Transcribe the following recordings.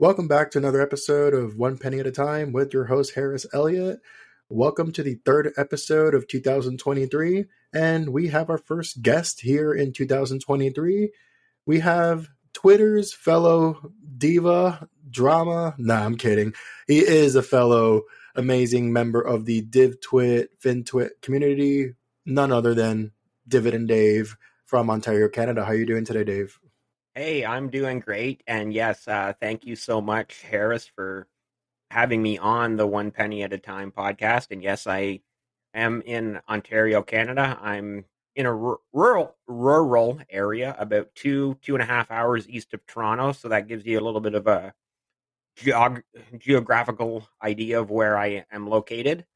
Welcome back to another episode of One Penny at a Time with your host, Harris Elliott. Welcome to the third episode of 2023, and we have our first guest here in 2023. We have Twitter's fellow diva drama. Nah, I'm kidding. He is a fellow amazing member of the DivTwit, FinTwit community, none other than Dividend Dave from Ontario, Canada. How are you doing today, Dave? Hey, I'm doing great. And yes, thank you so much, Harris, for having me on the One Penny at a Time podcast. And yes, I am in Ontario, Canada. I'm in a rural area, about two and a half hours east of Toronto. So that gives you a little bit of a geographical idea of where I am located.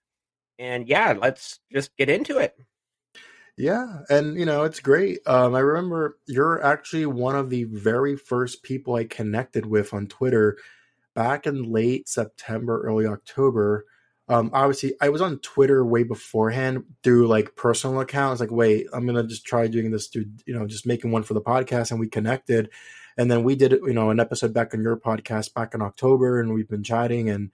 And yeah, let's just get into it. Yeah. And, you know, it's great. I remember you're actually one of the very first people I connected with on Twitter back in late September, early October. Obviously, I was on Twitter way beforehand through like personal accounts. Like, wait, I'm going to just try doing this through, you know, just making one for the podcast. And we connected. And then we did, you know, an episode back on your podcast back in October. And we've been chatting. And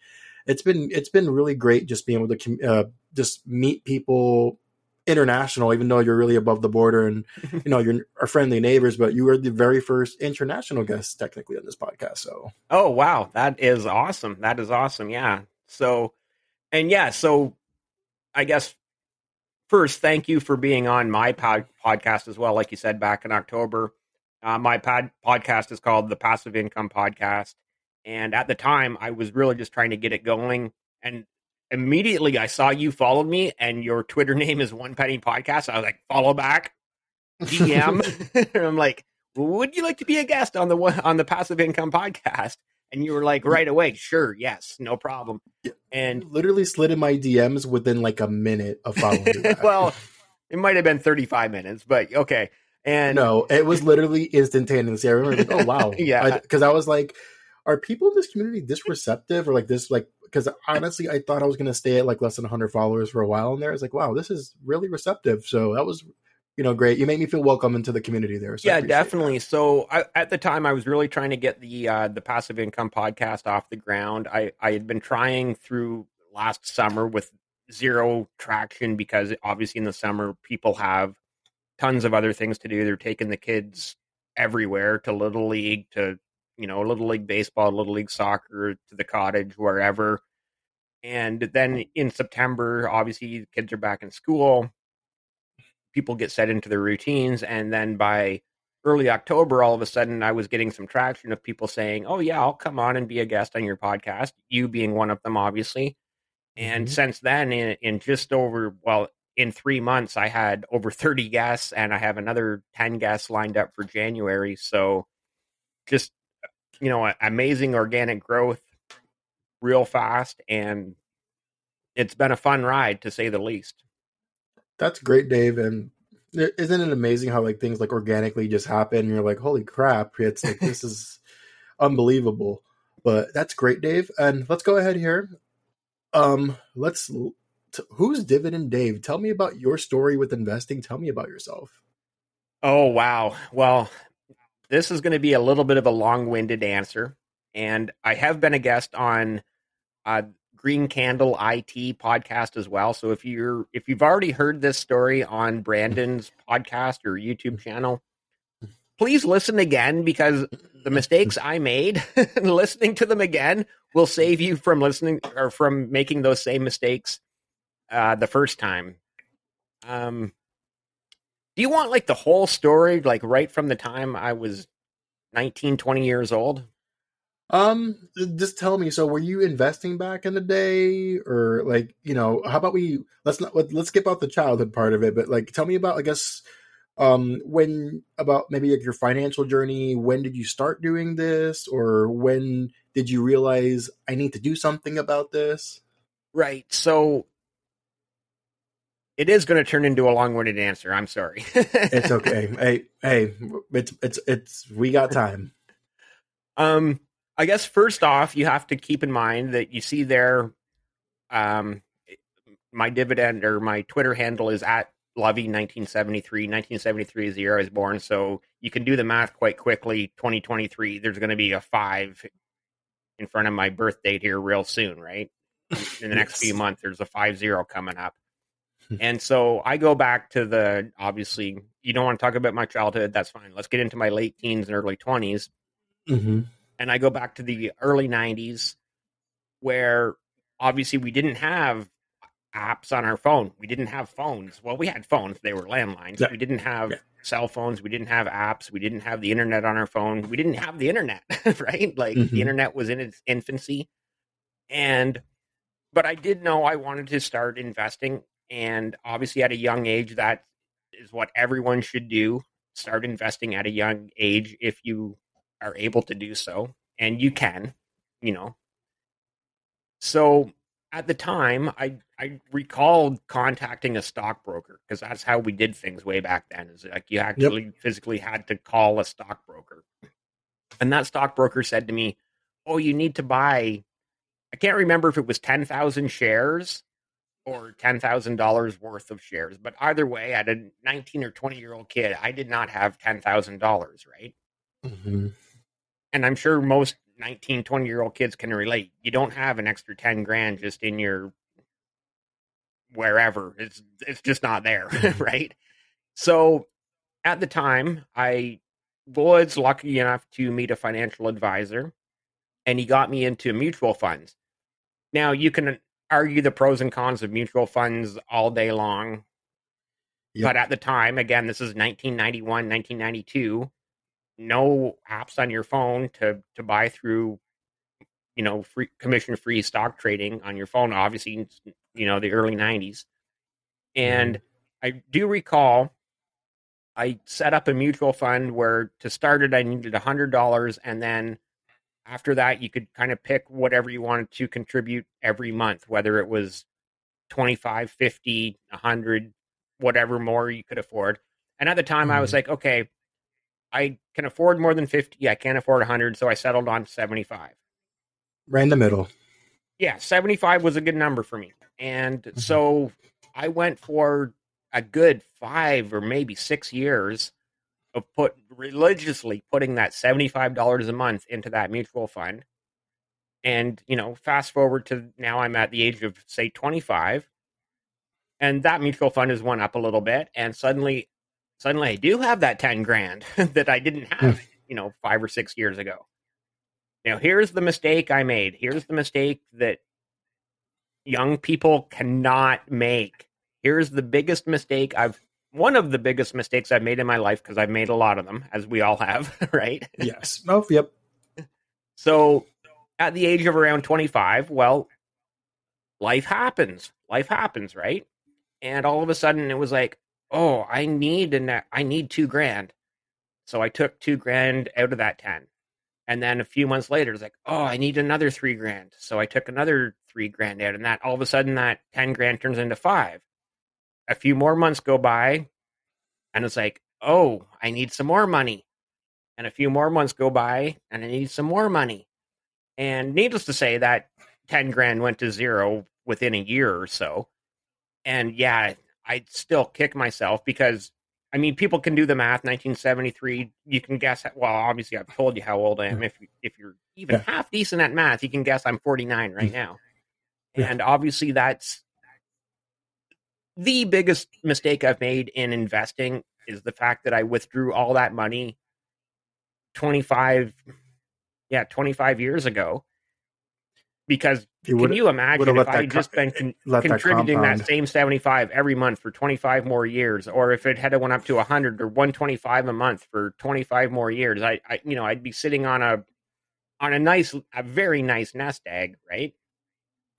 it's been really great just being able to just meet people international, even though you're really above the border and, you know, you're our friendly neighbors, but you were the very first international guest technically on this podcast. So, oh, wow. That is awesome. That is awesome. Yeah. So, and yeah, so I guess first, thank you for being on my podcast as well. Like you said, back in October, my podcast is called the Passive Income Podcast. And at the time I was really just trying to get it going, and immediately I saw you followed me and your Twitter name is One Penny Podcast. I was like, follow back, DM. And I'm like, would you like to be a guest on the Passive Income Podcast? And you were like, right away, sure, yes, no problem. And you literally slid in my DMs within like a minute of following you back. Well, it might have been 35 minutes, but okay. And no, it was literally instantaneous. I remember like, oh wow. Yeah. Because I was like, are people in this community this receptive or like this, like, because honestly, I thought I was going to stay at like less than 100 followers for a while in there. It's like, wow, this is really receptive. So that was, you know, great. You made me feel welcome into the community there. So yeah, definitely. That. So at the time, I was really trying to get the Passive Income Podcast off the ground. I had been trying through last summer with zero traction because obviously in the summer, people have tons of other things to do. They're taking the kids everywhere, to Little League, to, you know, Little League baseball, Little League soccer, to the cottage, wherever. And then in September, obviously, kids are back in school. People get set into their routines. And then by early October, all of a sudden, I was getting some traction of people saying, oh, yeah, I'll come on and be a guest on your podcast, you being one of them, obviously. And since then, in 3 months, I had over 30 guests, and I have another 10 guests lined up for January. So just, you know, amazing organic growth real fast. And it's been a fun ride, to say the least. That's great, Dave. And isn't it amazing how like things like organically just happen? And you're like, holy crap. It's like, this is unbelievable, but that's great, Dave. And let's go ahead here. Who's Dividend Dave? Tell me about your story with investing. Tell me about yourself. Oh, wow. Well, this is going to be a little bit of a long-winded answer, and I have been a guest on Green Candle IT podcast as well. So if you've already heard this story on Brandon's podcast or YouTube channel, please listen again, because the mistakes I made and listening to them again will save you from listening or from making those same mistakes the first time. Do you want like the whole story, like right from the time I was 19, 20 years old? Just tell me. So were you investing back in the day, or like, you know, how about let's skip out the childhood part of it, but like, tell me about, I guess, about maybe like your financial journey. When did you start doing this, or when did you realize I need to do something about this? Right. So it is going to turn into a long-winded answer. I'm sorry. It's okay. Hey, we got time. I guess first off, you have to keep in mind that you see there, my dividend or my Twitter handle is at Lovey1973. 1973 is the year I was born. So you can do the math quite quickly. 2023, there's going to be a 5 in front of my birth date here real soon, right? In the next few months, there's a 50 coming up. And so I go back to the, obviously, you don't want to talk about my childhood. That's fine. Let's get into my late teens and early 20s. Mm-hmm. And I go back to the early 90s where obviously we didn't have apps on our phone. We didn't have phones. Well, we had phones. They were landlines. Yeah. We didn't have cell phones. We didn't have apps. We didn't have the internet on our phone. We didn't have the internet, right? Like the internet was in its infancy. But I did know I wanted to start investing. And obviously at a young age, that is what everyone should do. Start investing at a young age if you are able to do so. And you can, you know. So at the time, I recalled contacting a stockbroker because that's how we did things way back then. Is like you actually physically had to call a stockbroker. And that stockbroker said to me, oh, you need to buy, I can't remember if it was 10,000 shares or $10,000 worth of shares. But either way, at a 19 or 20-year-old kid, I did not have $10,000, right? Mm-hmm. And I'm sure most 19, 20-year-old kids can relate. You don't have an extra 10 grand just in your wherever. It's just not there, right? So at the time, I was lucky enough to meet a financial advisor, and he got me into mutual funds. Now, you can argue the pros and cons of mutual funds all day long. Yep. But at the time, again, this is 1991, 1992, no apps on your phone to buy through, you know, free, commission-free stock trading on your phone, obviously, you know, the early 90s. And I do recall I set up a mutual fund where to start it, I needed $100. And then after that, you could kind of pick whatever you wanted to contribute every month, whether it was 25, 50, 100, whatever more you could afford. And at the time, I was like, okay, I can afford more than 50. I can't afford 100. So I settled on 75. Right in the middle. Yeah, 75 was a good number for me. And so I went for a good 5 or maybe 6 years of religiously putting that $75 a month into that mutual fund. And, you know, fast forward to now I'm at the age of, say, 25. And that mutual fund has went up a little bit. And suddenly I do have that 10 grand that I didn't have, you know, 5 or 6 years ago. Now, here's the mistake I made. Here's the mistake that young people cannot make. Here's the biggest mistake one of the biggest mistakes I've made in my life, because I've made a lot of them, as we all have, right? Yes. Oh, yep. So at the age of around 25, well, life happens. Life happens, right? And all of a sudden it was like, oh, I need $2,000. So I took $2,000 out of that 10. And then a few months later, it's like, oh, I need another $3,000. So I took another $3,000 out. And that all of a sudden that 10 grand turns into 5. A few more months go by, and it's like, oh, I need some more money. And a few more months go by, and I need some more money. And needless to say, that 10 grand went to zero within a year or so. And yeah, I'd still kick myself because, I mean, people can do the math. 1973, you can guess. Well, obviously, I've told you how old I am. If you're even half decent at math, you can guess I'm 49 right now. Yeah. And obviously, that's the biggest mistake I've made in investing is the fact that I withdrew all that money 25 years ago. Because can you imagine if I had just been contributing that same 75 every month for 25 more years, or if it had went up to 100 or 125 a month for 25 more years, I'd be sitting on a nice, a very nice nest egg, right?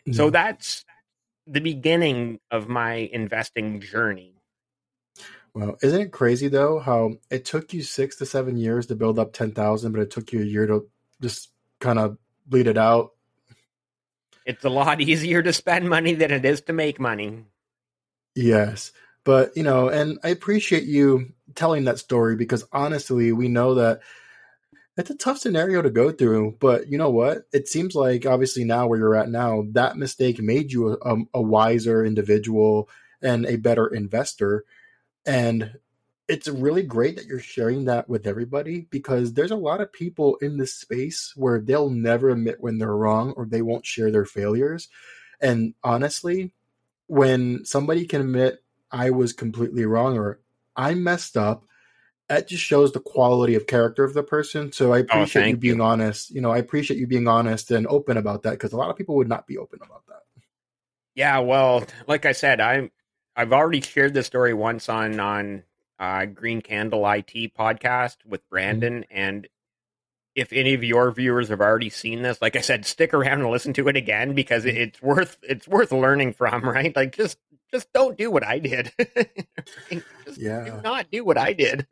Yeah. So that's the beginning of my investing journey. Well, isn't it crazy though, how it took you 6 to 7 years to build up 10,000, but it took you a year to just kind of bleed it out. It's a lot easier to spend money than it is to make money. Yes. But, you know, and I appreciate you telling that story because honestly, we know that it's a tough scenario to go through, but you know what? It seems like obviously now where you're at now, that mistake made you a wiser individual and a better investor. And it's really great that you're sharing that with everybody, because there's a lot of people in this space where they'll never admit when they're wrong, or they won't share their failures. And honestly, when somebody can admit I was completely wrong or I messed up, that just shows the quality of character of the person. So I appreciate you being honest. You know, I appreciate you being honest and open about that, because a lot of people would not be open about that. Yeah, well, like I said, I've already shared this story once on Green Candle IT podcast with Brandon. Mm-hmm. And if any of your viewers have already seen this, like I said, stick around and listen to it again, because it's worth learning from, right? Like just don't do what I did. Do not do what I did.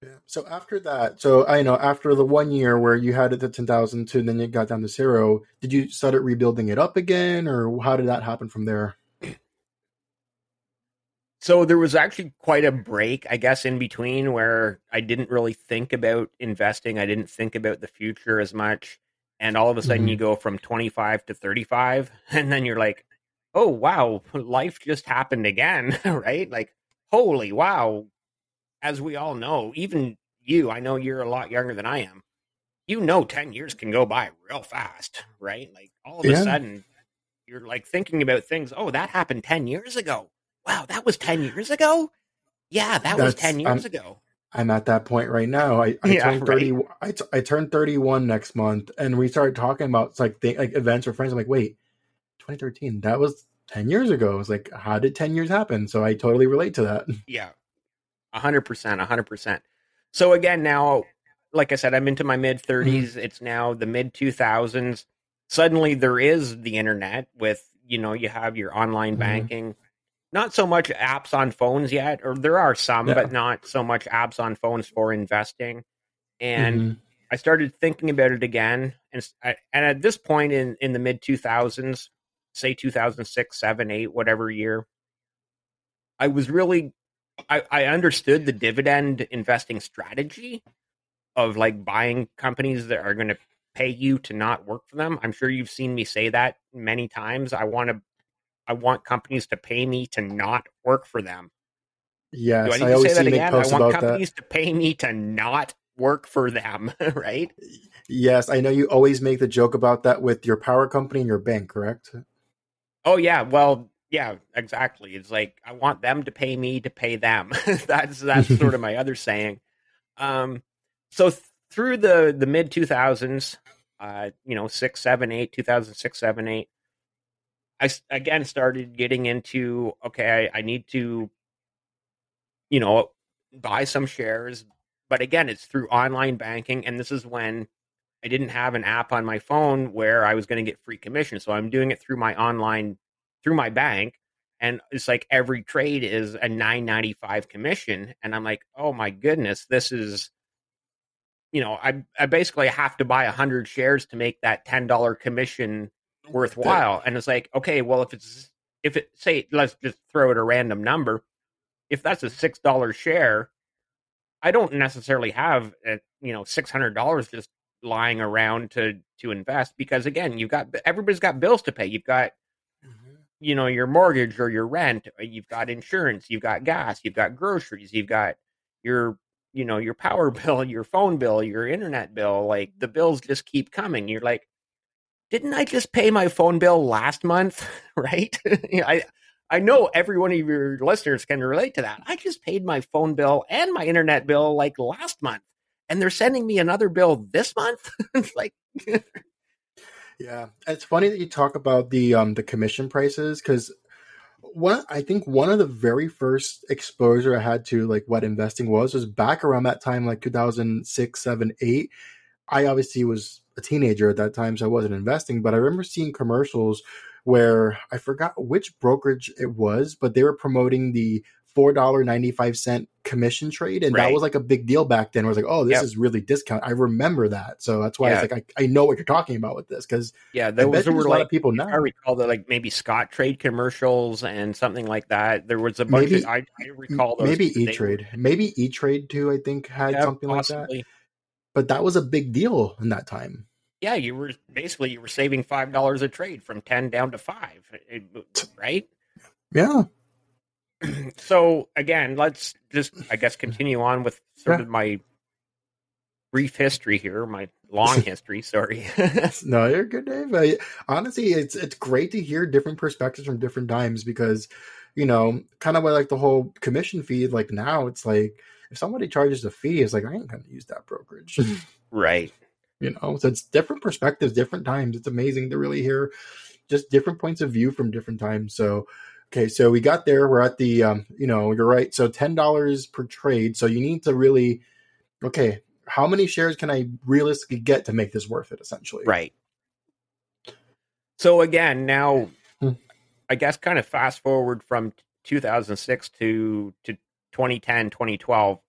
Yeah. So after that, after the 1 year where you had it to 10,000 to then it got down to zero, did you start rebuilding it up again, or how did that happen from there? So there was actually quite a break, I guess, in between where I didn't really think about investing. I didn't think about the future as much. And all of a sudden, mm-hmm. you go from 25 to 35. And then you're like, oh, wow, life just happened again, right? Like, holy wow. As we all know, even you, I know you're a lot younger than I am. 10 years can go by real fast, right? Like all of a sudden, you're like thinking about things. Oh, that happened 10 years ago. Wow, that was 10 years ago? Yeah, was 10 years ago. I'm at that point right now. I turned 31 next month, and we started talking about like events with friends. I'm like, wait, 2013, that was 10 years ago. I was like, how did 10 years happen? So I totally relate to that. Yeah, 100%. So again, now, like I said, I'm into my mid-30s. Mm-hmm. It's now the mid-2000s. Suddenly there is the internet with, you have your online mm-hmm. banking. Not so much apps on phones yet, or there are some, but not so much apps on phones for investing. And mm-hmm. I started thinking about it again. And at this point in the mid 2000s, say 2006, 7, 8, whatever year, I was really, I understood the dividend investing strategy of like buying companies that are going to pay you to not work for them. I'm sure you've seen me say that many times. I want companies to pay me to not work for them. Yes, I always see make posts about that. I want companies to pay me to not work for them, right? Yes, I know you always make the joke about that with your power company and your bank, correct? Oh, yeah. Well, yeah, exactly. It's like, I want them to pay me to pay them. That's sort of my other saying. So through the mid-2000s, 2006, 7, 8, I again started getting into, okay, I need to, buy some shares. But again, it's through online banking. And this is when I didn't have an app on my phone where I was going to get free commission. So I'm doing it through my bank. And it's like every trade is a $9.95 commission. And I'm like, oh my goodness, this is, I basically have to buy 100 shares to make that $10 commission worthwhile. And it's like, okay, well, let's just throw it a random number. If that's a $6 share, I don't necessarily have $600 just lying around to invest, because again, everybody's got bills to pay. You've got mm-hmm. Your mortgage or your rent, you've got insurance, you've got gas, you've got groceries, you've got your power bill, your phone bill, your internet bill. Like the bills just keep coming. You're like, didn't I just pay my phone bill last month, right? I know every one of your listeners can relate to that. I just paid my phone bill and my internet bill like last month, and they're sending me another bill this month. It's like, yeah, it's funny that you talk about the commission prices, because I think one of the very first exposure I had to like what investing was back around that time, like 2006, 7, 8. I obviously was a teenager at that time, so I wasn't investing, but I remember seeing commercials where I forgot which brokerage it was, but they were promoting the $4.95 commission trade. And that was like a big deal back then. I was like, oh, this is really discount. I remember that. So that's why it's like, I know what you're talking about with this. Cause there were a lot of people now. I recall that like maybe Scott Trade commercials and something like that. There was a bunch of, I recall those. Maybe E-Trade too, I think had something possibly. Like that. But that was a big deal in that time. Yeah, you were saving $5 a trade from 10 down to 5, right? Yeah. So again, let's just, I guess, continue on with sort of my brief history here, my long history. Sorry. No, you're good, Dave. Honestly, it's great to hear different perspectives from different times because, you know, kind of like the whole commission fee. Like now, it's like if somebody charges a fee, it's like I ain't gonna use that brokerage, right? You know, so it's different perspectives, different times. It's amazing to really hear just different points of view from different times. So. Okay, so we got there. We're at the, you know, you're right. So $10 per trade. So you need to really, okay, how many shares can I realistically get to make this worth it, essentially? Right. So again, now, I guess kind of fast forward from 2006 to 2010, 2012.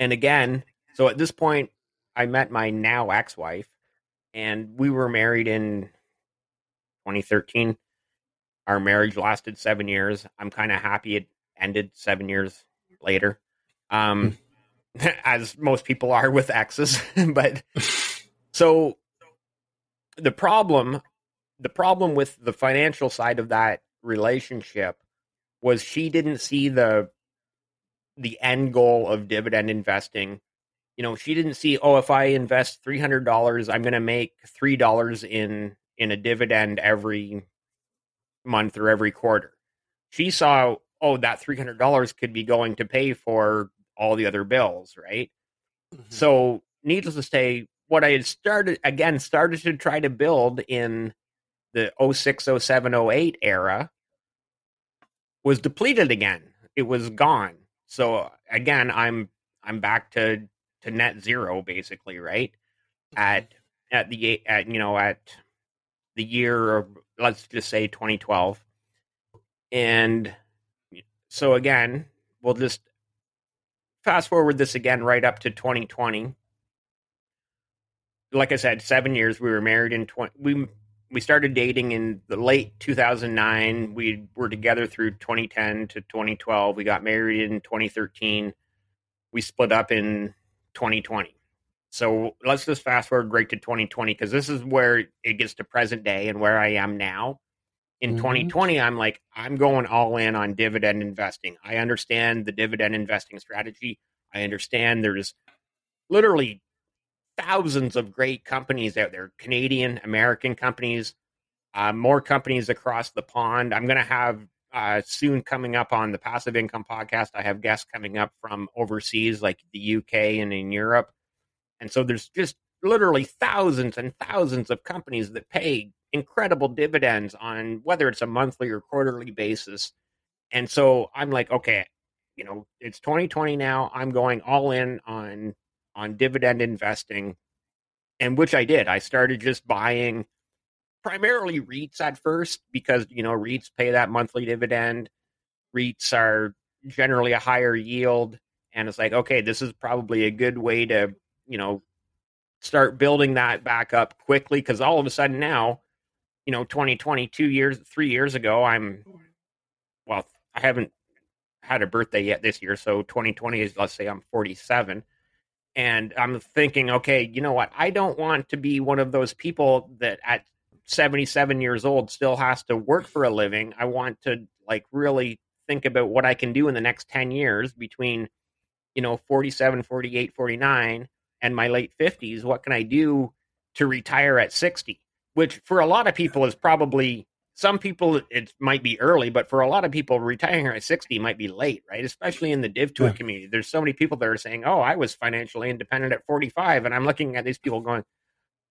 And again, so at this point, I met my now ex-wife, and we were married in 2013. Our marriage lasted 7 years. I'm kind of happy it ended 7 years later, as most people are with exes. But so the problem with the financial side of that relationship was she didn't see the end goal of dividend investing. You know, she didn't see, oh, if I invest $300, I'm going to make $3 in a dividend every month or every quarter. She saw, oh, that $300 could be going to pay for all the other bills, right? Mm-hmm. So needless to say, what I had started to try to build in the 06, 07, 08 era was depleted again. It was gone. So again, I'm back to net zero basically, right? At the year of, let's just say, 2012. And so again, we'll just fast forward this again right up to 2020. Like I said, 7 years. We were married in we started dating in the late 2009. We were together through 2010 to 2012. We got married in 2013. We split up in 2020. So let's just fast forward right to 2020, because this is where it gets to present day and where I am now. In 2020, I'm like, I'm going all in on dividend investing. I understand the dividend investing strategy. I understand there's literally thousands of great companies out there, Canadian, American companies, more companies across the pond. I'm going to have soon coming up on the Passive Income Podcast, I have guests coming up from overseas like the UK and in Europe. And so there's just literally thousands and thousands of companies that pay incredible dividends on whether it's a monthly or quarterly basis. And so I'm like, okay, you know, it's 2020 now. I'm going all in on dividend investing, and which I did. I started just buying primarily REITs at first because, you know, REITs pay that monthly dividend. REITs are generally a higher yield. And it's like, okay, this is probably a good way to, you know, start building that back up quickly. Cause all of a sudden now, you know, 3 years ago, I haven't had a birthday yet this year. So 2020 is, let's say I'm 47, and I'm thinking, okay, you know what? I don't want to be one of those people that at 77 years old still has to work for a living. I want to like really think about what I can do in the next 10 years between, you know, 47, 48, 49, and my late 50s, what can I do to retire at 60? Which for a lot of people is probably, some people it might be early, but for a lot of people retiring at 60 might be late, right? Especially in the DivTwit community. There's so many people that are saying, oh, I was financially independent at 45. And I'm looking at these people going,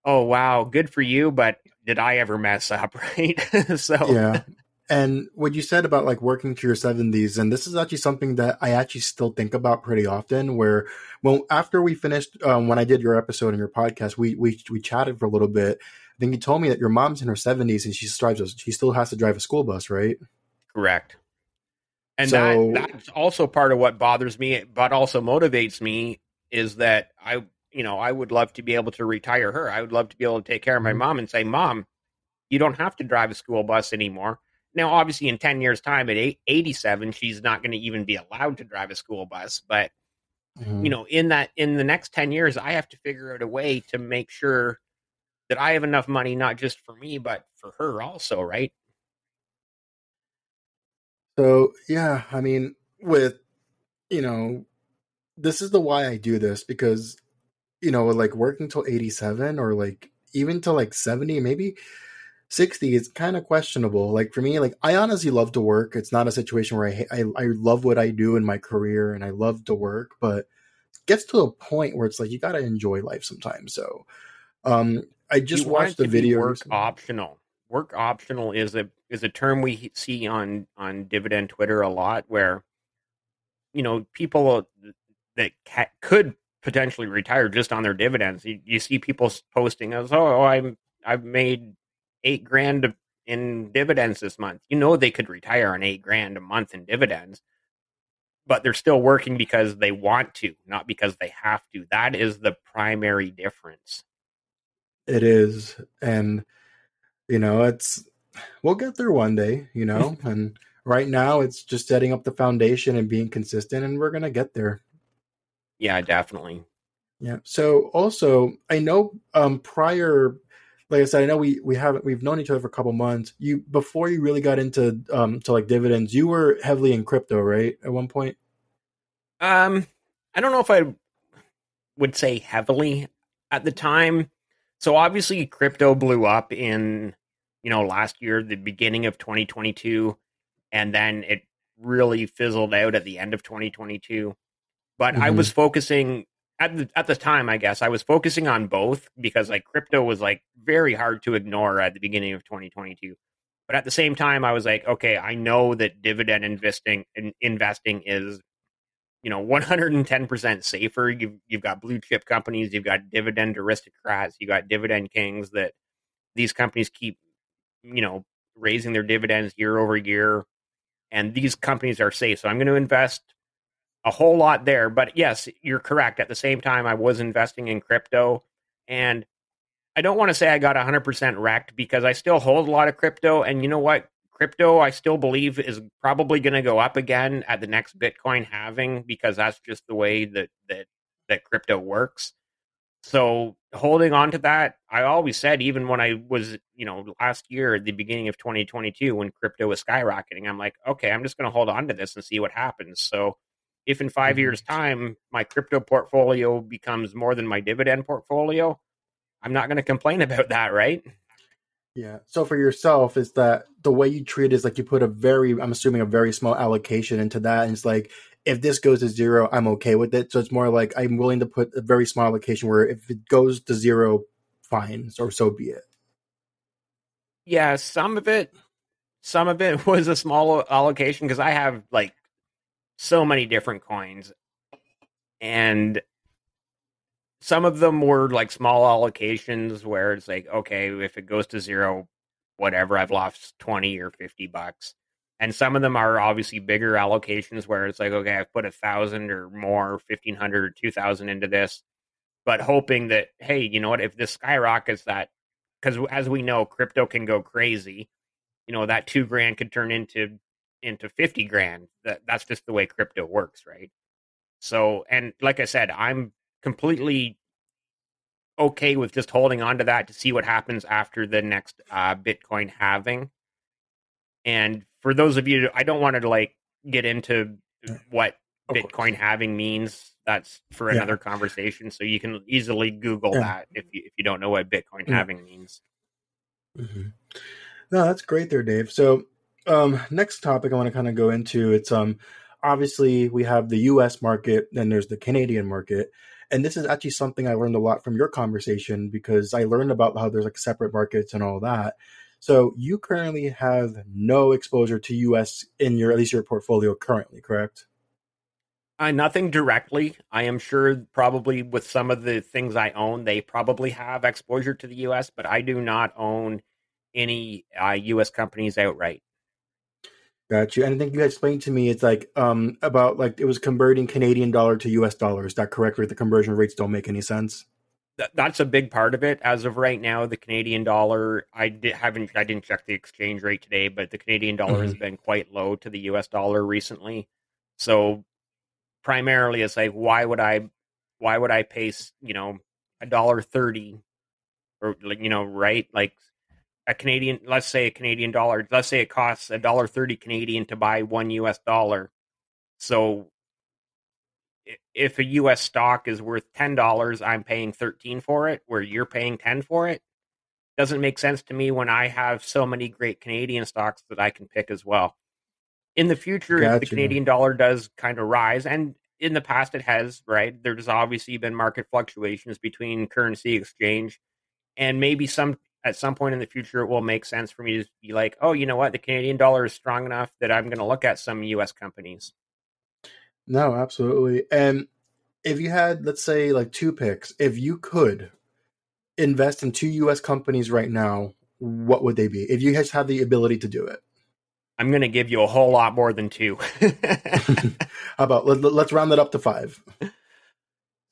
oh, wow, good for you. But did I ever mess up, right? So yeah. And what you said about like working to your 70s, and this is actually something that I actually still think about pretty often, where, well, after we finished, when I did your episode and your podcast, we chatted for a little bit. Then you told me that your mom's in her 70s and she still has to drive a school bus, right? Correct. And so, that's also part of what bothers me, but also motivates me, is that I would love to be able to retire her. I would love to be able to take care of my mom and say, Mom, you don't have to drive a school bus anymore. Now, obviously, in 10 years' time, at 87, she's not going to even be allowed to drive a school bus. But, you know, in the next 10 years, I have to figure out a way to make sure that I have enough money, not just for me, but for her also, right? So yeah, I mean, with, you know, this is the why I do this, because, you know, like working till 87 or like even till like 70, maybe 60 is kind of questionable. Like for me, like I honestly love to work. It's not a situation where I love what I do in my career and I love to work, but it gets to a point where it's like, you got to enjoy life sometimes. So I just watched the video. Work optional. Work optional is a term we see on Dividend Twitter a lot, where, you know, people that could potentially retire just on their dividends. You see people posting as, oh, I've made $8,000 in dividends this month. You know, they could retire on $8,000 a month in dividends, but they're still working because they want to, not because they have to. That is the primary difference. It is. And, you know, we'll get there one day, you know, and right now it's just setting up the foundation and being consistent, and we're going to get there. Yeah, definitely. Yeah. So also, I know prior, like I said, I know we've known each other for a couple months. You, before you really got into to like dividends, you were heavily in crypto, right? At one point. I don't know if I would say heavily at the time. So obviously crypto blew up in, you know, last year, the beginning of 2022, and then it really fizzled out at the end of 2022. But I was focusing at the time, I guess I was focusing on both, because like crypto was like very hard to ignore at the beginning of 2022. But at the same time, I was like, okay, I know that dividend investing is, you know, 110% safer. You've got blue chip companies, you've got dividend aristocrats, you got dividend kings, that these companies keep, you know, raising their dividends year over year, and these companies are safe. So I'm going to invest a whole lot there. But yes, you're correct. At the same time, I was investing in crypto, and I don't want to say I got 100% wrecked, because I still hold a lot of crypto. And you know what? Crypto, I still believe, is probably going to go up again at the next Bitcoin halving, because that's just the way that crypto works. So holding on to that, I always said, even when I was, you know, last year at the beginning of 2022, when crypto was skyrocketing, I'm like, okay, I'm just going to hold on to this and see what happens. So if in 5 years' time my crypto portfolio becomes more than my dividend portfolio, I'm not going to complain about that, right? Yeah. So for yourself, is that the way you treat it is like you put a very small allocation into that. And it's like, if this goes to zero, I'm okay with it. So it's more like I'm willing to put a very small allocation where if it goes to zero, fine, or so be it. Yeah. Some of it was a small allocation, because I have like so many different coins, and some of them were like small allocations where it's like, okay, if it goes to zero, whatever, I've lost $20 or $50. And some of them are obviously bigger allocations where it's like, okay, I've put 1,000 or more, 1,500 or 2,000 into this, but hoping that, hey, you know what, if this skyrockets, that, because as we know, crypto can go crazy, you know, that $2,000 could turn into $50,000. That's just the way crypto works, right? So, and like I said, I'm completely okay with just holding on to that to see what happens after the next Bitcoin halving. And for those of you, I don't want to like get into what Bitcoin halving means. That's for another conversation. So you can easily Google that if you don't know what Bitcoin halving means. Mm-hmm. No, that's great there, Dave. So next topic I want to kind of go into, it's obviously we have the U.S. market, then there's the Canadian market, and this is actually something I learned a lot from your conversation, because I learned about how there's like separate markets and all that. So you currently have no exposure to U.S. in your, at least your portfolio currently, correct? Nothing directly. I am sure probably with some of the things I own, they probably have exposure to the U.S., but I do not own any U.S. companies outright. Got you. And I think you had explained to me, it's like about like it was converting Canadian dollar to U.S. dollars. Is that correct? Or the conversion rates don't make any sense? That's a big part of it. As of right now, the Canadian dollar, I didn't check the exchange rate today, but the Canadian dollar has been quite low to the U.S. dollar recently. So primarily, it's like, why would I pay, you know, $1.30, or, like, you know, right, like a Canadian, let's say a Canadian dollar, let's say it costs $1.30 Canadian to buy $1 US. So if a US stock is worth $10, I'm paying $13 for it, where you're paying $10 for it. Doesn't make sense to me when I have so many great Canadian stocks that I can pick as well. In the future, if the Canadian dollar does kind of rise, and in the past it has, right? There's obviously been market fluctuations between currency exchange, and maybe at some point in the future, it will make sense for me to be like, oh, you know what? The Canadian dollar is strong enough that I'm going to look at some U.S. companies. No, absolutely. And if you had, let's say, like two picks, if you could invest in two U.S. companies right now, what would they be? If you just have the ability to do it. I'm going to give you a whole lot more than two. How about let's round it up to five.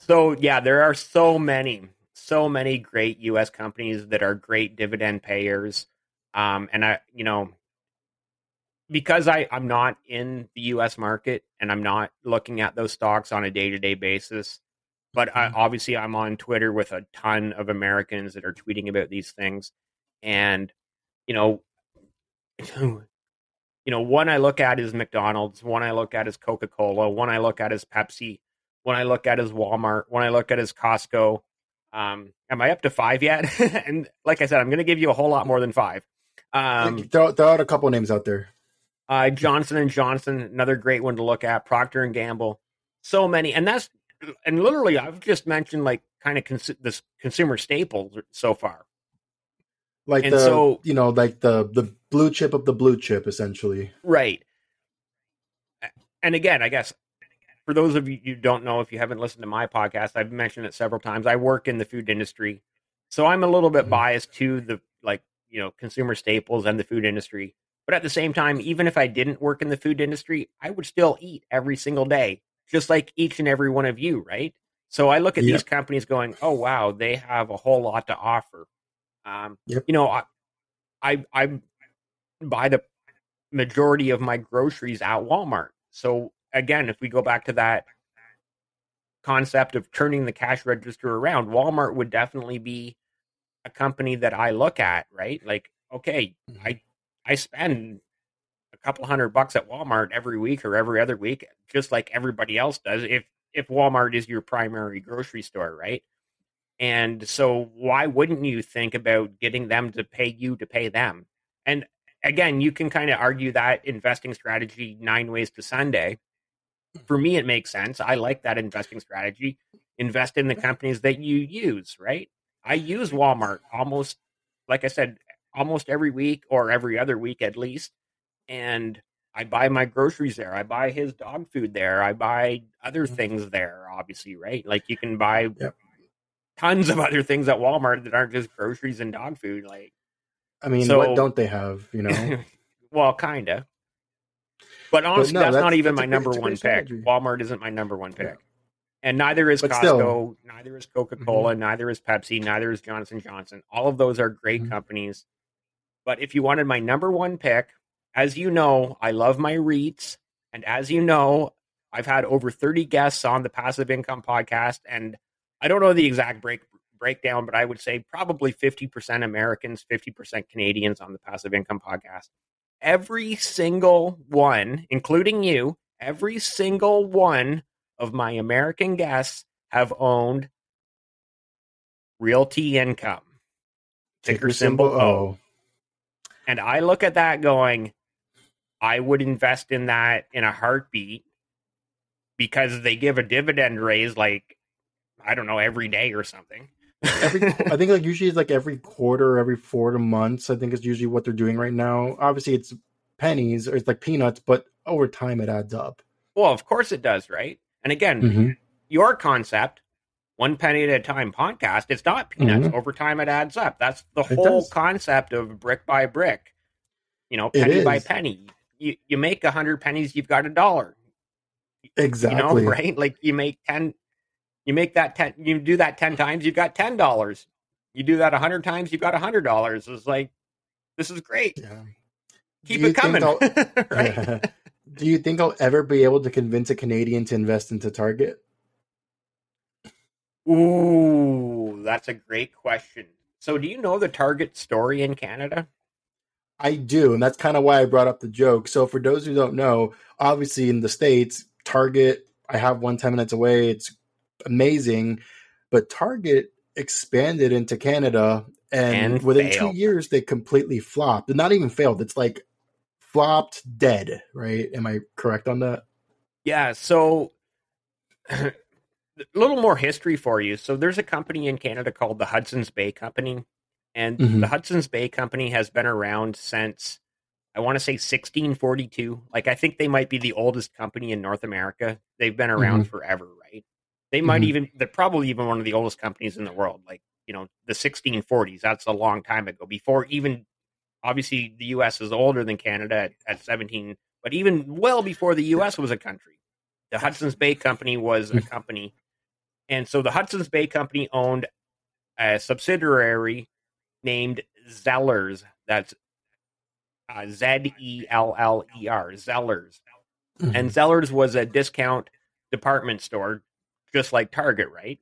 So, yeah, there are so many great U.S. companies that are great dividend payers. Because I'm not in the U.S. market and I'm not looking at those stocks on a day-to-day basis, but obviously I'm on Twitter with a ton of Americans that are tweeting about these things. And, one I look at is McDonald's. One I look at is Coca-Cola. One I look at is Pepsi. One I look at is Walmart. One I look at is Costco. Am I up to five yet? And like I said, I'm going to give you a whole lot more than five. Throw out a couple of names out there. Johnson and Johnson, another great one to look at. Procter and Gamble. So many. And literally, I've just mentioned like kind of this consumer staples so far. Like the blue chip of the blue chip, essentially. Right. And again, I guess, for those of you who don't know, if you haven't listened to my podcast, I've mentioned it several times. I work in the food industry, so I'm a little bit biased to the consumer staples and the food industry. But at the same time, even if I didn't work in the food industry, I would still eat every single day, just like each and every one of you, right? So I look at these companies going, oh, wow, they have a whole lot to offer. I buy the majority of my groceries at Walmart. So again, if we go back to that concept of turning the cash register around, Walmart would definitely be a company that I look at, right? Like, okay, I spend a couple $100 at Walmart every week or every other week, just like everybody else does, if Walmart is your primary grocery store, right? And so why wouldn't you think about getting them to pay you to pay them? And again, you can kind of argue that investing strategy 9 ways to Sunday. For me, it makes sense. I like that investing strategy. Invest in the companies that you use, right? I use Walmart almost, like I said, almost every week or every other week at least. And I buy my groceries there. I buy his dog food there. I buy other things there, obviously, right? Like you can buy... Yep. Tons of other things at Walmart that aren't just groceries and dog food. What don't they have? Well, kind of. But honestly, that's not even my number one pick. Strategy. Walmart isn't my number one pick, and neither is Costco, neither is Coca-Cola, neither is Pepsi, neither is Johnson & Johnson. All of those are great companies. But if you wanted my number one pick, as you know, I love my REITs, and as you know, I've had over 30 guests on the Passive Income Podcast, and I don't know the exact breakdown, but I would say probably 50% Americans, 50% Canadians on the Passive Income Podcast. Every single one, including you, every single one of my American guests have owned Realty Income, ticker symbol O. And I look at that going, I would invest in that in a heartbeat because they give a dividend raise like, I don't know, every day or something. I think usually it's every quarter, every 4 months, I think is usually what they're doing right now. Obviously it's pennies or it's peanuts, but over time it adds up. Well, of course it does, right? And again, your concept, One Penny at a Time podcast, it's not peanuts. Over time it adds up. That's the whole concept of brick by brick, penny by penny. You make 100 pennies, you've got $1. Exactly. Right? You make 10... You make that 10, you do that 10 times, you've got $10. You do that 100 times, you've got $100. It's this is great. Yeah. Keep it coming. Right? Do you think I'll ever be able to convince a Canadian to invest into Target? Ooh, that's a great question. So do you know the Target story in Canada? I do, and that's kind of why I brought up the joke. So for those who don't know, obviously in the States, Target, I have one 10 minutes away. It's amazing. But Target expanded into Canada, and within failed. 2 years, they completely flopped. Not even failed. It's like flopped dead, right? Am I correct on that? Yeah, so a little more history for you. So there's a company in Canada called the Hudson's Bay Company. And the Hudson's Bay Company has been around since, I want to say 1642. Like, I think they might be the oldest company in North America. They've been around forever, right? They might even, they're probably even one of the oldest companies in the world. Like, you know, the 1640s, that's a long time ago. Before even, obviously, the U.S. is older than Canada at 17, but even well before the U.S. was a country. The Hudson's Bay Company was a company. And so the Hudson's Bay Company owned a subsidiary named Zellers. That's Z-E-L-L-E-R, Zellers. And Zellers was a discount department store, just like Target, right?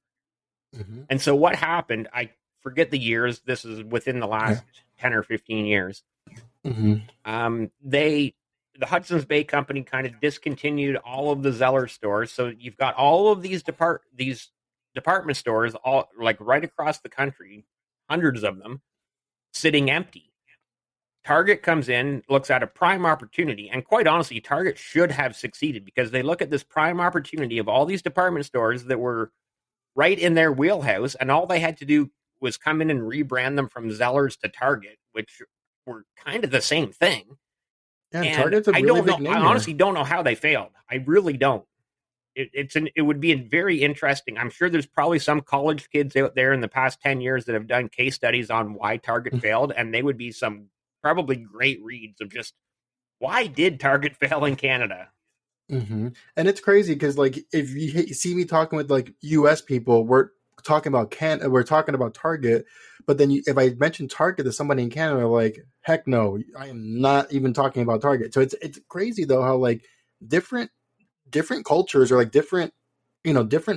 And so what happened, I forget the years, this is within the last 10 or 15 years, the Hudson's Bay Company kind of discontinued all of the Zellers stores. So you've got all of these department stores, all like right across the country, hundreds of them, sitting empty. Target comes in, looks at a prime opportunity, and quite honestly, Target should have succeeded because they look at this prime opportunity of all these department stores that were right in their wheelhouse, and all they had to do was come in and rebrand them from Zellers to Target, which were kind of the same thing. Yeah, and Target's a really big name. I honestly don't know how they failed. I really don't. It would be very interesting. I'm sure there's probably some college kids out there in the past 10 years that have done case studies on why Target failed, and they would be some probably great reads of just why did Target fail in Canada? And it's crazy because, like, if you see me talking with like U.S. people, we're talking about Canada, we're talking about Target, but then if I mention Target to somebody in Canada, like, heck no, I am not even talking about Target. So it's crazy though how like different cultures or like different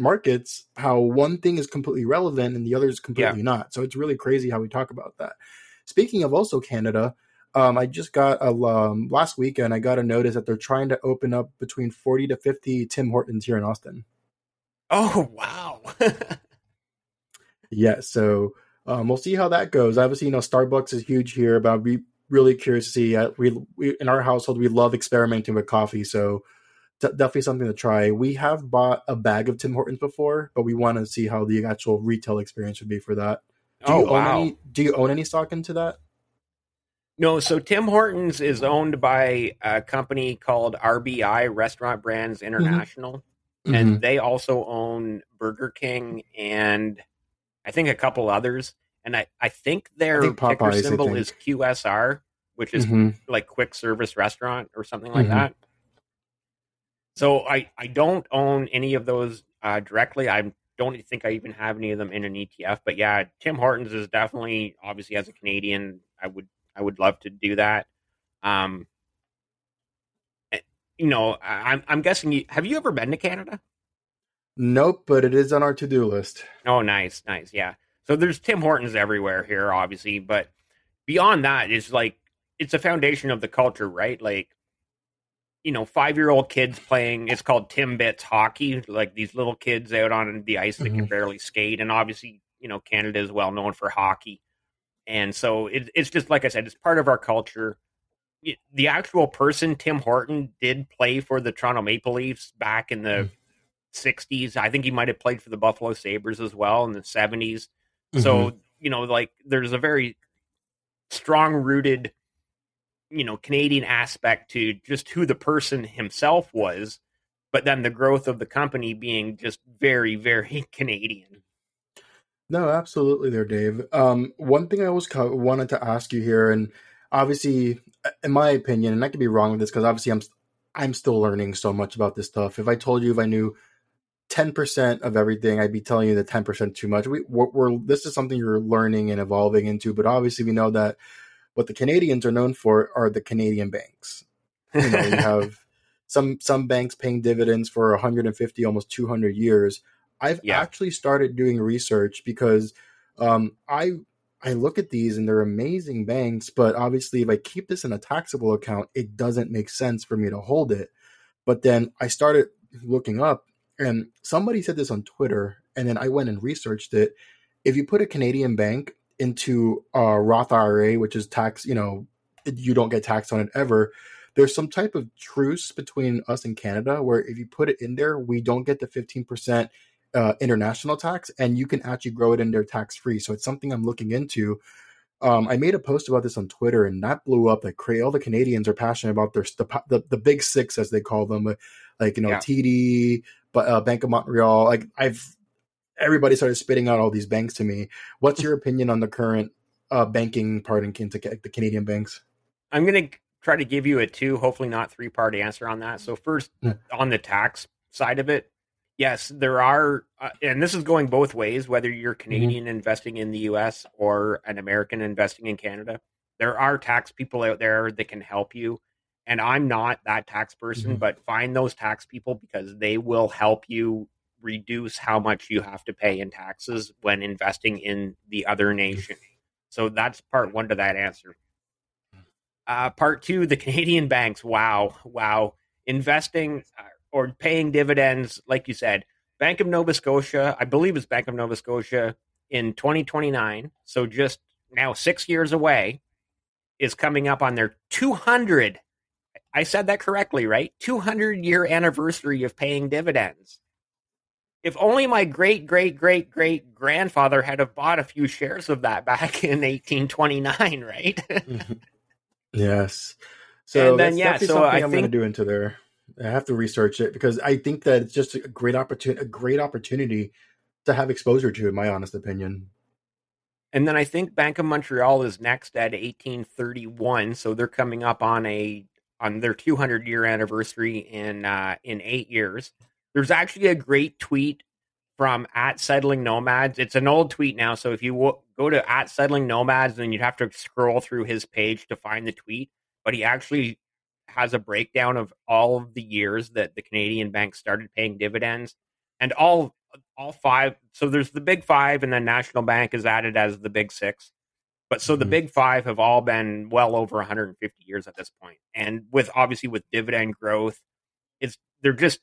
markets, how one thing is completely relevant and the other is completely not. So it's really crazy how we talk about that. Speaking of also Canada, I just got last weekend, I got a notice that they're trying to open up between 40 to 50 Tim Hortons here in Austin. Oh, wow. Yeah. So we'll see how that goes. Obviously, Starbucks is huge here, but I'd be really curious to see. We in our household, we love experimenting with coffee. So definitely something to try. We have bought a bag of Tim Hortons before, but we want to see how the actual retail experience would be for that. Do you own any stock into that? No. So Tim Hortons is owned by a company called RBI, Restaurant Brands International, and they also own Burger King and I think a couple others. And I think their ticker symbol is QSR, which is like quick service restaurant or something like that. So I don't own any of those directly. I don't think I even have any of them in an ETF. But yeah, Tim Hortons is definitely, obviously as a Canadian, I would love to do that. I'm guessing, have you ever been to Canada? Nope, but it is on our to-do list. Oh, nice. Yeah. So there's Tim Hortons everywhere here, obviously. But beyond that, it's like, it's a foundation of the culture, right? Like, 5-year-old kids playing, it's called Timbits hockey, like these little kids out on the ice that can barely skate. And obviously, Canada is well known for hockey. And so it's just, like I said, it's part of our culture. The actual person, Tim Horton, did play for the Toronto Maple Leafs back in the 60s. I think he might have played for the Buffalo Sabres as well in the 70s. So, there's a very strong-rooted Canadian aspect to just who the person himself was, but then the growth of the company being just very, very Canadian. No, absolutely there, Dave. One thing I always wanted to ask you here, and obviously, in my opinion, and I could be wrong with this because obviously I'm still learning so much about this stuff. If I told you if I knew 10% of everything, I'd be telling you that 10% too much. This is something you're learning and evolving into, but obviously we know that what the Canadians are known for are the Canadian banks. You have some banks paying dividends for 150, almost 200 years. I've actually started doing research because I look at these and they're amazing banks, but obviously if I keep this in a taxable account, it doesn't make sense for me to hold it. But then I started looking up, and somebody said this on Twitter, and then I went and researched it. If you put a Canadian bank into a Roth IRA, which is tax, you know, you don't get taxed on it ever. There's some type of truce between us and Canada where if you put it in there, we don't get the 15% international tax, and you can actually grow it in there tax-free. So it's something I'm looking into. I made a post about this on Twitter, and that blew up. Like, all the Canadians are passionate about their the big six, as they call them, like, you know, TD, but Bank of Montreal. Like, everybody started spitting out all these banks to me. What's your opinion on the current banking part into the Canadian banks? I'm going to try to give you a two, hopefully not three-part answer on that. So first, on the tax side of it, yes, there are, and this is going both ways, whether you're Canadian investing in the U.S. or an American investing in Canada. There are tax people out there that can help you. And I'm not that tax person, but find those tax people, because they will help you reduce how much you have to pay in taxes when investing in the other nation. So that's part one to that answer. Part two, the Canadian banks. Wow. Investing or paying dividends, like you said, Bank of Nova Scotia, I believe it's Bank of Nova Scotia in 2029. So just now 6 years away, is coming up on their 200. I said that correctly, right? 200-year anniversary of paying dividends. If only my great-great-great-great-grandfather had have bought a few shares of that back in 1829, right? Yes. So and then, yeah, so I think I'm going to do into there. I have to research it, because I think that it's just a great opportunity to have exposure to, in my honest opinion. And then I think Bank of Montreal is next at 1831. So they're coming up on their 200-year anniversary in 8 years. There's actually a great tweet from @settlingnomads. It's an old tweet now, so if you go to @settlingnomads, then you'd have to scroll through his page to find the tweet. But he actually has a breakdown of all of the years that the Canadian bank started paying dividends, and all five. So there's the big five, and then National Bank is added as the big six. But so the big five have all been well over 150 years at this point, and with dividend growth, they're just.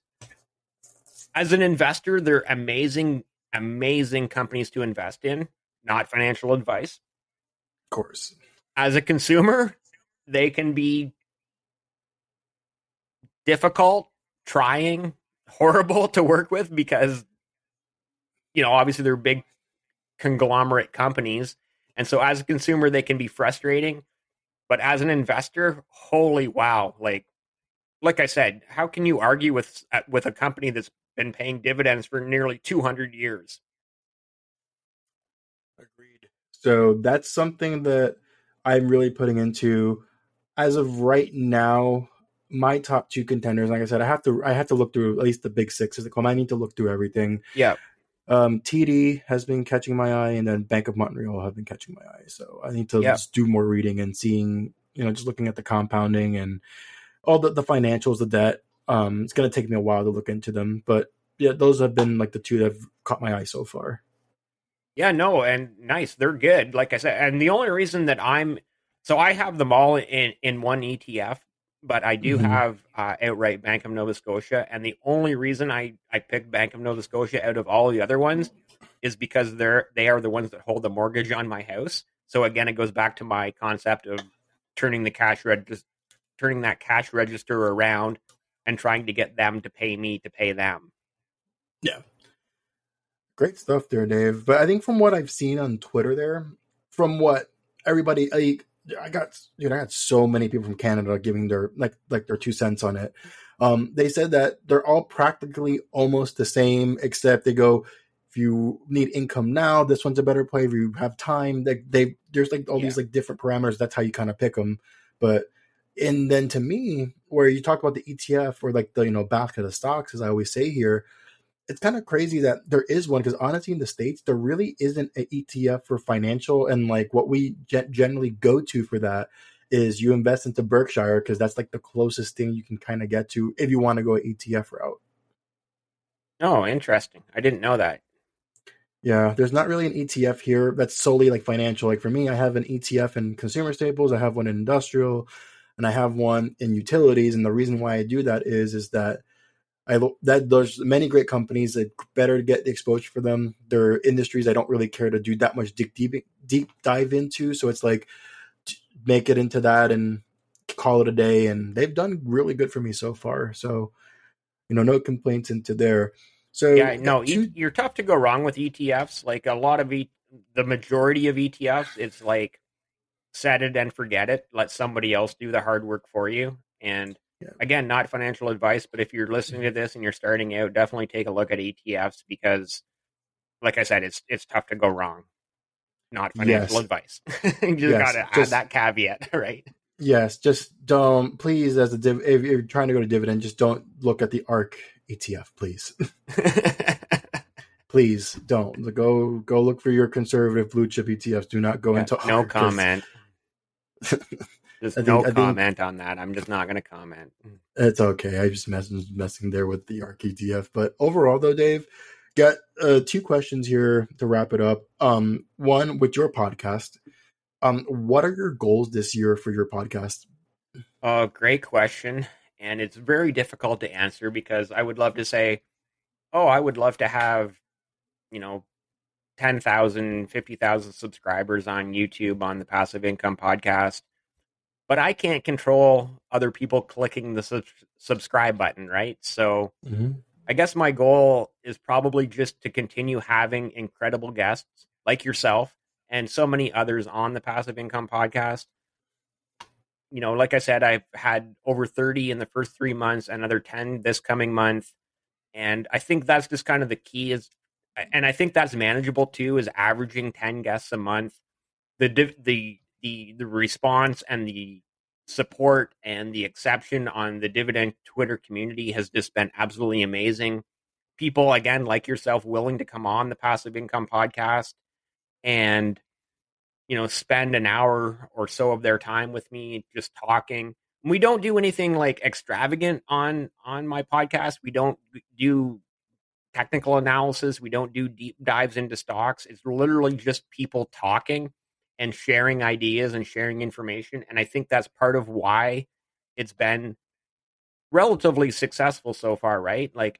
As an investor, they're amazing, amazing companies to invest in, not financial advice. Of course. As a consumer, they can be difficult, trying, horrible to work with, because, you know, obviously they're big conglomerate companies. And so as a consumer, they can be frustrating. But as an investor, holy wow. Like I said, how can you argue with a company that's been paying dividends for nearly 200 years? Agreed. So that's something that I'm really putting into. As of right now, my top two contenders, like I said, I have to look through at least the big six, as they call them. I need to look through everything. Yeah. TD has been catching my eye, and then Bank of Montreal have been catching my eye. So I need to just do more reading and seeing, you know, just looking at the compounding and all the financials, the debt. It's going to take me a while to look into them, but yeah, those have been like the two that have caught my eye so far. Yeah, no, and nice. They're good. Like I said, and the only reason that I have them all in one ETF, but I do have outright Bank of Nova Scotia. And the only reason I picked Bank of Nova Scotia out of all the other ones is because they are the ones that hold the mortgage on my house. So again, it goes back to my concept of turning that cash register around and trying to get them to pay me to pay them. Yeah. Great stuff there, Dave. But I think from what I've seen on Twitter there, from what everybody, I got so many people from Canada giving their like their 2 cents on it. They said that they're all practically almost the same, except they go, if you need income now, this one's a better play. If you have time, there's like all these like different parameters. That's how you kind of pick them. But and then to me, where you talk about the ETF or like the, you know, basket of stocks, as I always say here, it's kind of crazy that there is one, because honestly in the States, there really isn't an ETF for financial. And like what we generally go to for that is you invest into Berkshire, because that's like the closest thing you can kind of get to if you want to go an ETF route. Oh, interesting. I didn't know that. Yeah, there's not really an ETF here that's solely like financial. Like for me, I have an ETF in consumer staples, I have one in industrial, and I have one in utilities. And the reason why I do that is that there's many great companies that better get the exposure for them. They're industries I don't really care to do that much deep dive into. So it's like make it into that and call it a day. And they've done really good for me so far. So, you know, no complaints into there. So yeah, no, you're tough to go wrong with ETFs. Like a lot of the majority of ETFs, it's like set it and forget it. Let somebody else do the hard work for you. And yeah. Again, not financial advice, but if you're listening to this and you're starting out, definitely take a look at ETFs because, like I said, it's tough to go wrong. Not financial advice. You gotta add that caveat, right? Yes, just don't. Please, if you're trying to go to dividend, just don't look at the ARC ETF, please. Please don't go look for your conservative blue chip ETFs. Do not go into no ARC. Comment. There's no comment on that. I'm just not going to comment. It's okay. I just messing there with the ARC ETF. But overall, though, Dave, got two questions here to wrap it up. One, with your podcast, what are your goals this year for your podcast? Great question. And it's very difficult to answer because I would love to say, I would love to have, 10,000, 50,000 subscribers on YouTube on the Passive Income Podcast. But I can't control other people clicking the subscribe button, right? So I guess my goal is probably just to continue having incredible guests like yourself and so many others on the Passive Income Podcast. You know, like I said, I've had over 30 in the first 3 months, another 10 this coming month. And I think that's just kind of the key is, and I think that's manageable too, is averaging 10 guests a month. The response and the support and the exception on the Dividend Twitter community has just been absolutely amazing. People, again, like yourself, willing to come on the Passive Income Podcast and, spend an hour or so of their time with me just talking. We don't do anything like extravagant on my podcast. We don't do technical analysis. We don't do deep dives into stocks. It's literally just people talking and sharing ideas and sharing information. And I think that's part of why it's been relatively successful so far, right? Like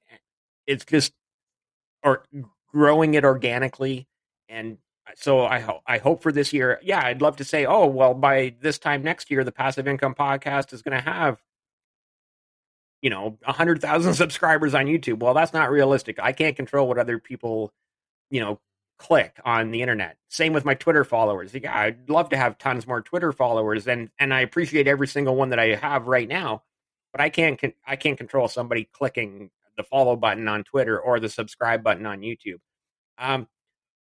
it's just or growing it organically. And so I hope for this year, I'd love to say, by this time next year, the Passive Income Podcast is going to have, 100,000 subscribers on YouTube. Well, that's not realistic. I can't control what other people, click on the internet. Same with my Twitter followers. Yeah, I'd love to have tons more Twitter followers, and I appreciate every single one that I have right now, but I can't control somebody clicking the follow button on Twitter or the subscribe button on YouTube.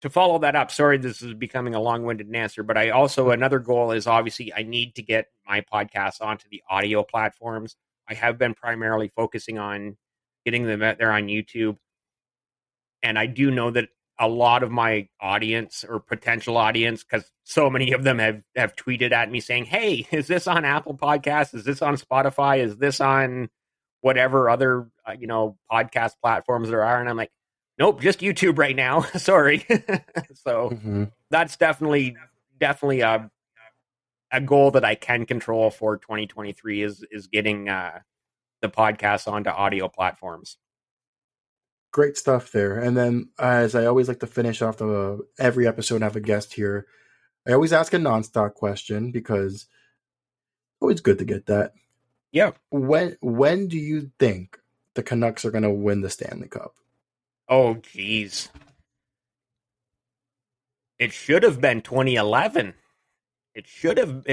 To follow that up, sorry, this is becoming a long-winded answer, but I also, another goal is obviously I need to get my podcast onto the audio platforms. I have been primarily focusing on getting them out there on YouTube, and I do know that a lot of my audience or potential audience, because so many of them have tweeted at me saying, hey, is this on Apple Podcasts? Is this on Spotify? Is this on whatever other, podcast platforms there are? And I'm like, nope, just YouTube right now. Sorry. So that's definitely a goal that I can control for 2023 is getting the podcast onto audio platforms. Great stuff there. And then as I always like to finish off every episode, I have a guest here. I always ask a non-stock question because it's always good to get that. Yeah. When do you think the Canucks are going to win the Stanley Cup? Oh, geez. It should have been 2011. It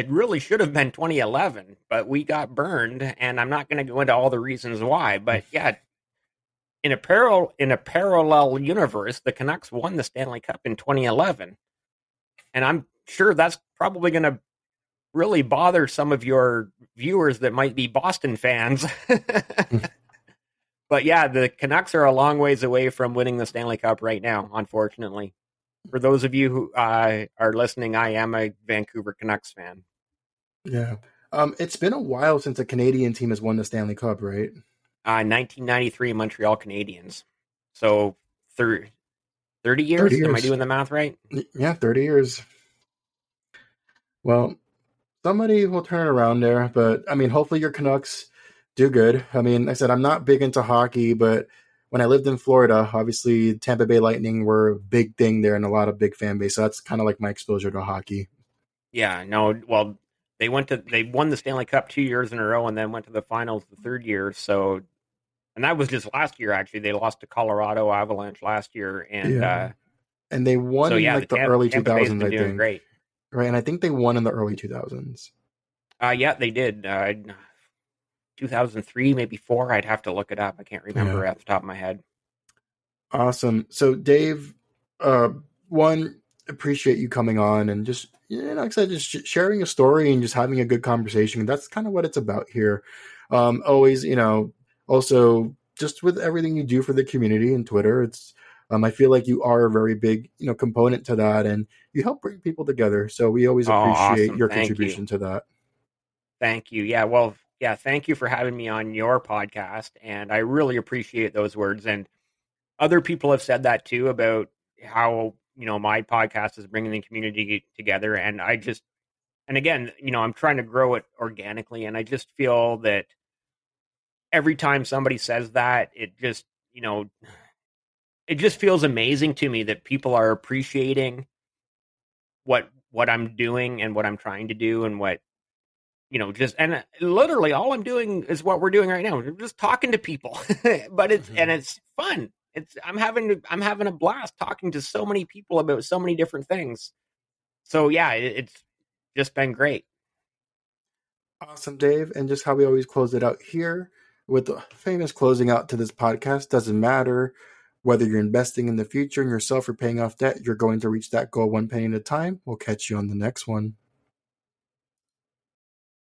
really should have been 2011, but we got burned, and I'm not going to go into all the reasons why, but yeah. In a parallel universe, the Canucks won the Stanley Cup in 2011. And I'm sure that's probably going to really bother some of your viewers that might be Boston fans. But yeah, the Canucks are a long ways away from winning the Stanley Cup right now, unfortunately. For those of you who are listening, I am a Vancouver Canucks fan. Yeah. It's been a while since a Canadian team has won the Stanley Cup, right? 1993 Montreal Canadiens. So 30 years? 30 years. Am I doing the math right? Yeah, 30 years. Well, somebody will turn around there, but I mean, hopefully your Canucks do good. I mean, like I said, I'm not big into hockey, but when I lived in Florida, obviously Tampa Bay Lightning were a big thing there and a lot of big fan base. So that's kind of like my exposure to hockey. Yeah, no, well, they won the Stanley Cup 2 years in a row and then went to the finals the third year. So, and that was just last year, actually. They lost to Colorado Avalanche last year. And and they won the early 2000s, I think. Great. Right, and I think they won in the early 2000s. Yeah, they did. 2003, maybe 4. I'd have to look it up. I can't remember off the top of my head. Awesome. So, Dave, one, appreciate you coming on and just, like I said, just sharing a story and just having a good conversation. That's kind of what it's about here. Always, also just with everything you do for the community and Twitter, it's, I feel like you are a very big, component to that, and you help bring people together. So we always appreciate your contribution to that. Thank you. Yeah. Well, yeah. Thank you for having me on your podcast. And I really appreciate those words. And other people have said that too, about how, my podcast is bringing the community together. And I just, and again, I'm trying to grow it organically. And I just feel that every time somebody says that, it just, it just feels amazing to me that people are appreciating what I'm doing and what I'm trying to do and what, and literally all I'm doing is what we're doing right now. We're just talking to people, but it's, and it's fun. I'm having a blast talking to so many people about so many different things. So yeah, it's just been great. Awesome, Dave. And just how we always close it out here with the famous closing out to this podcast. Doesn't matter whether you're investing in the future in yourself or paying off debt, you're going to reach that goal one penny at a time. We'll catch you on the next one.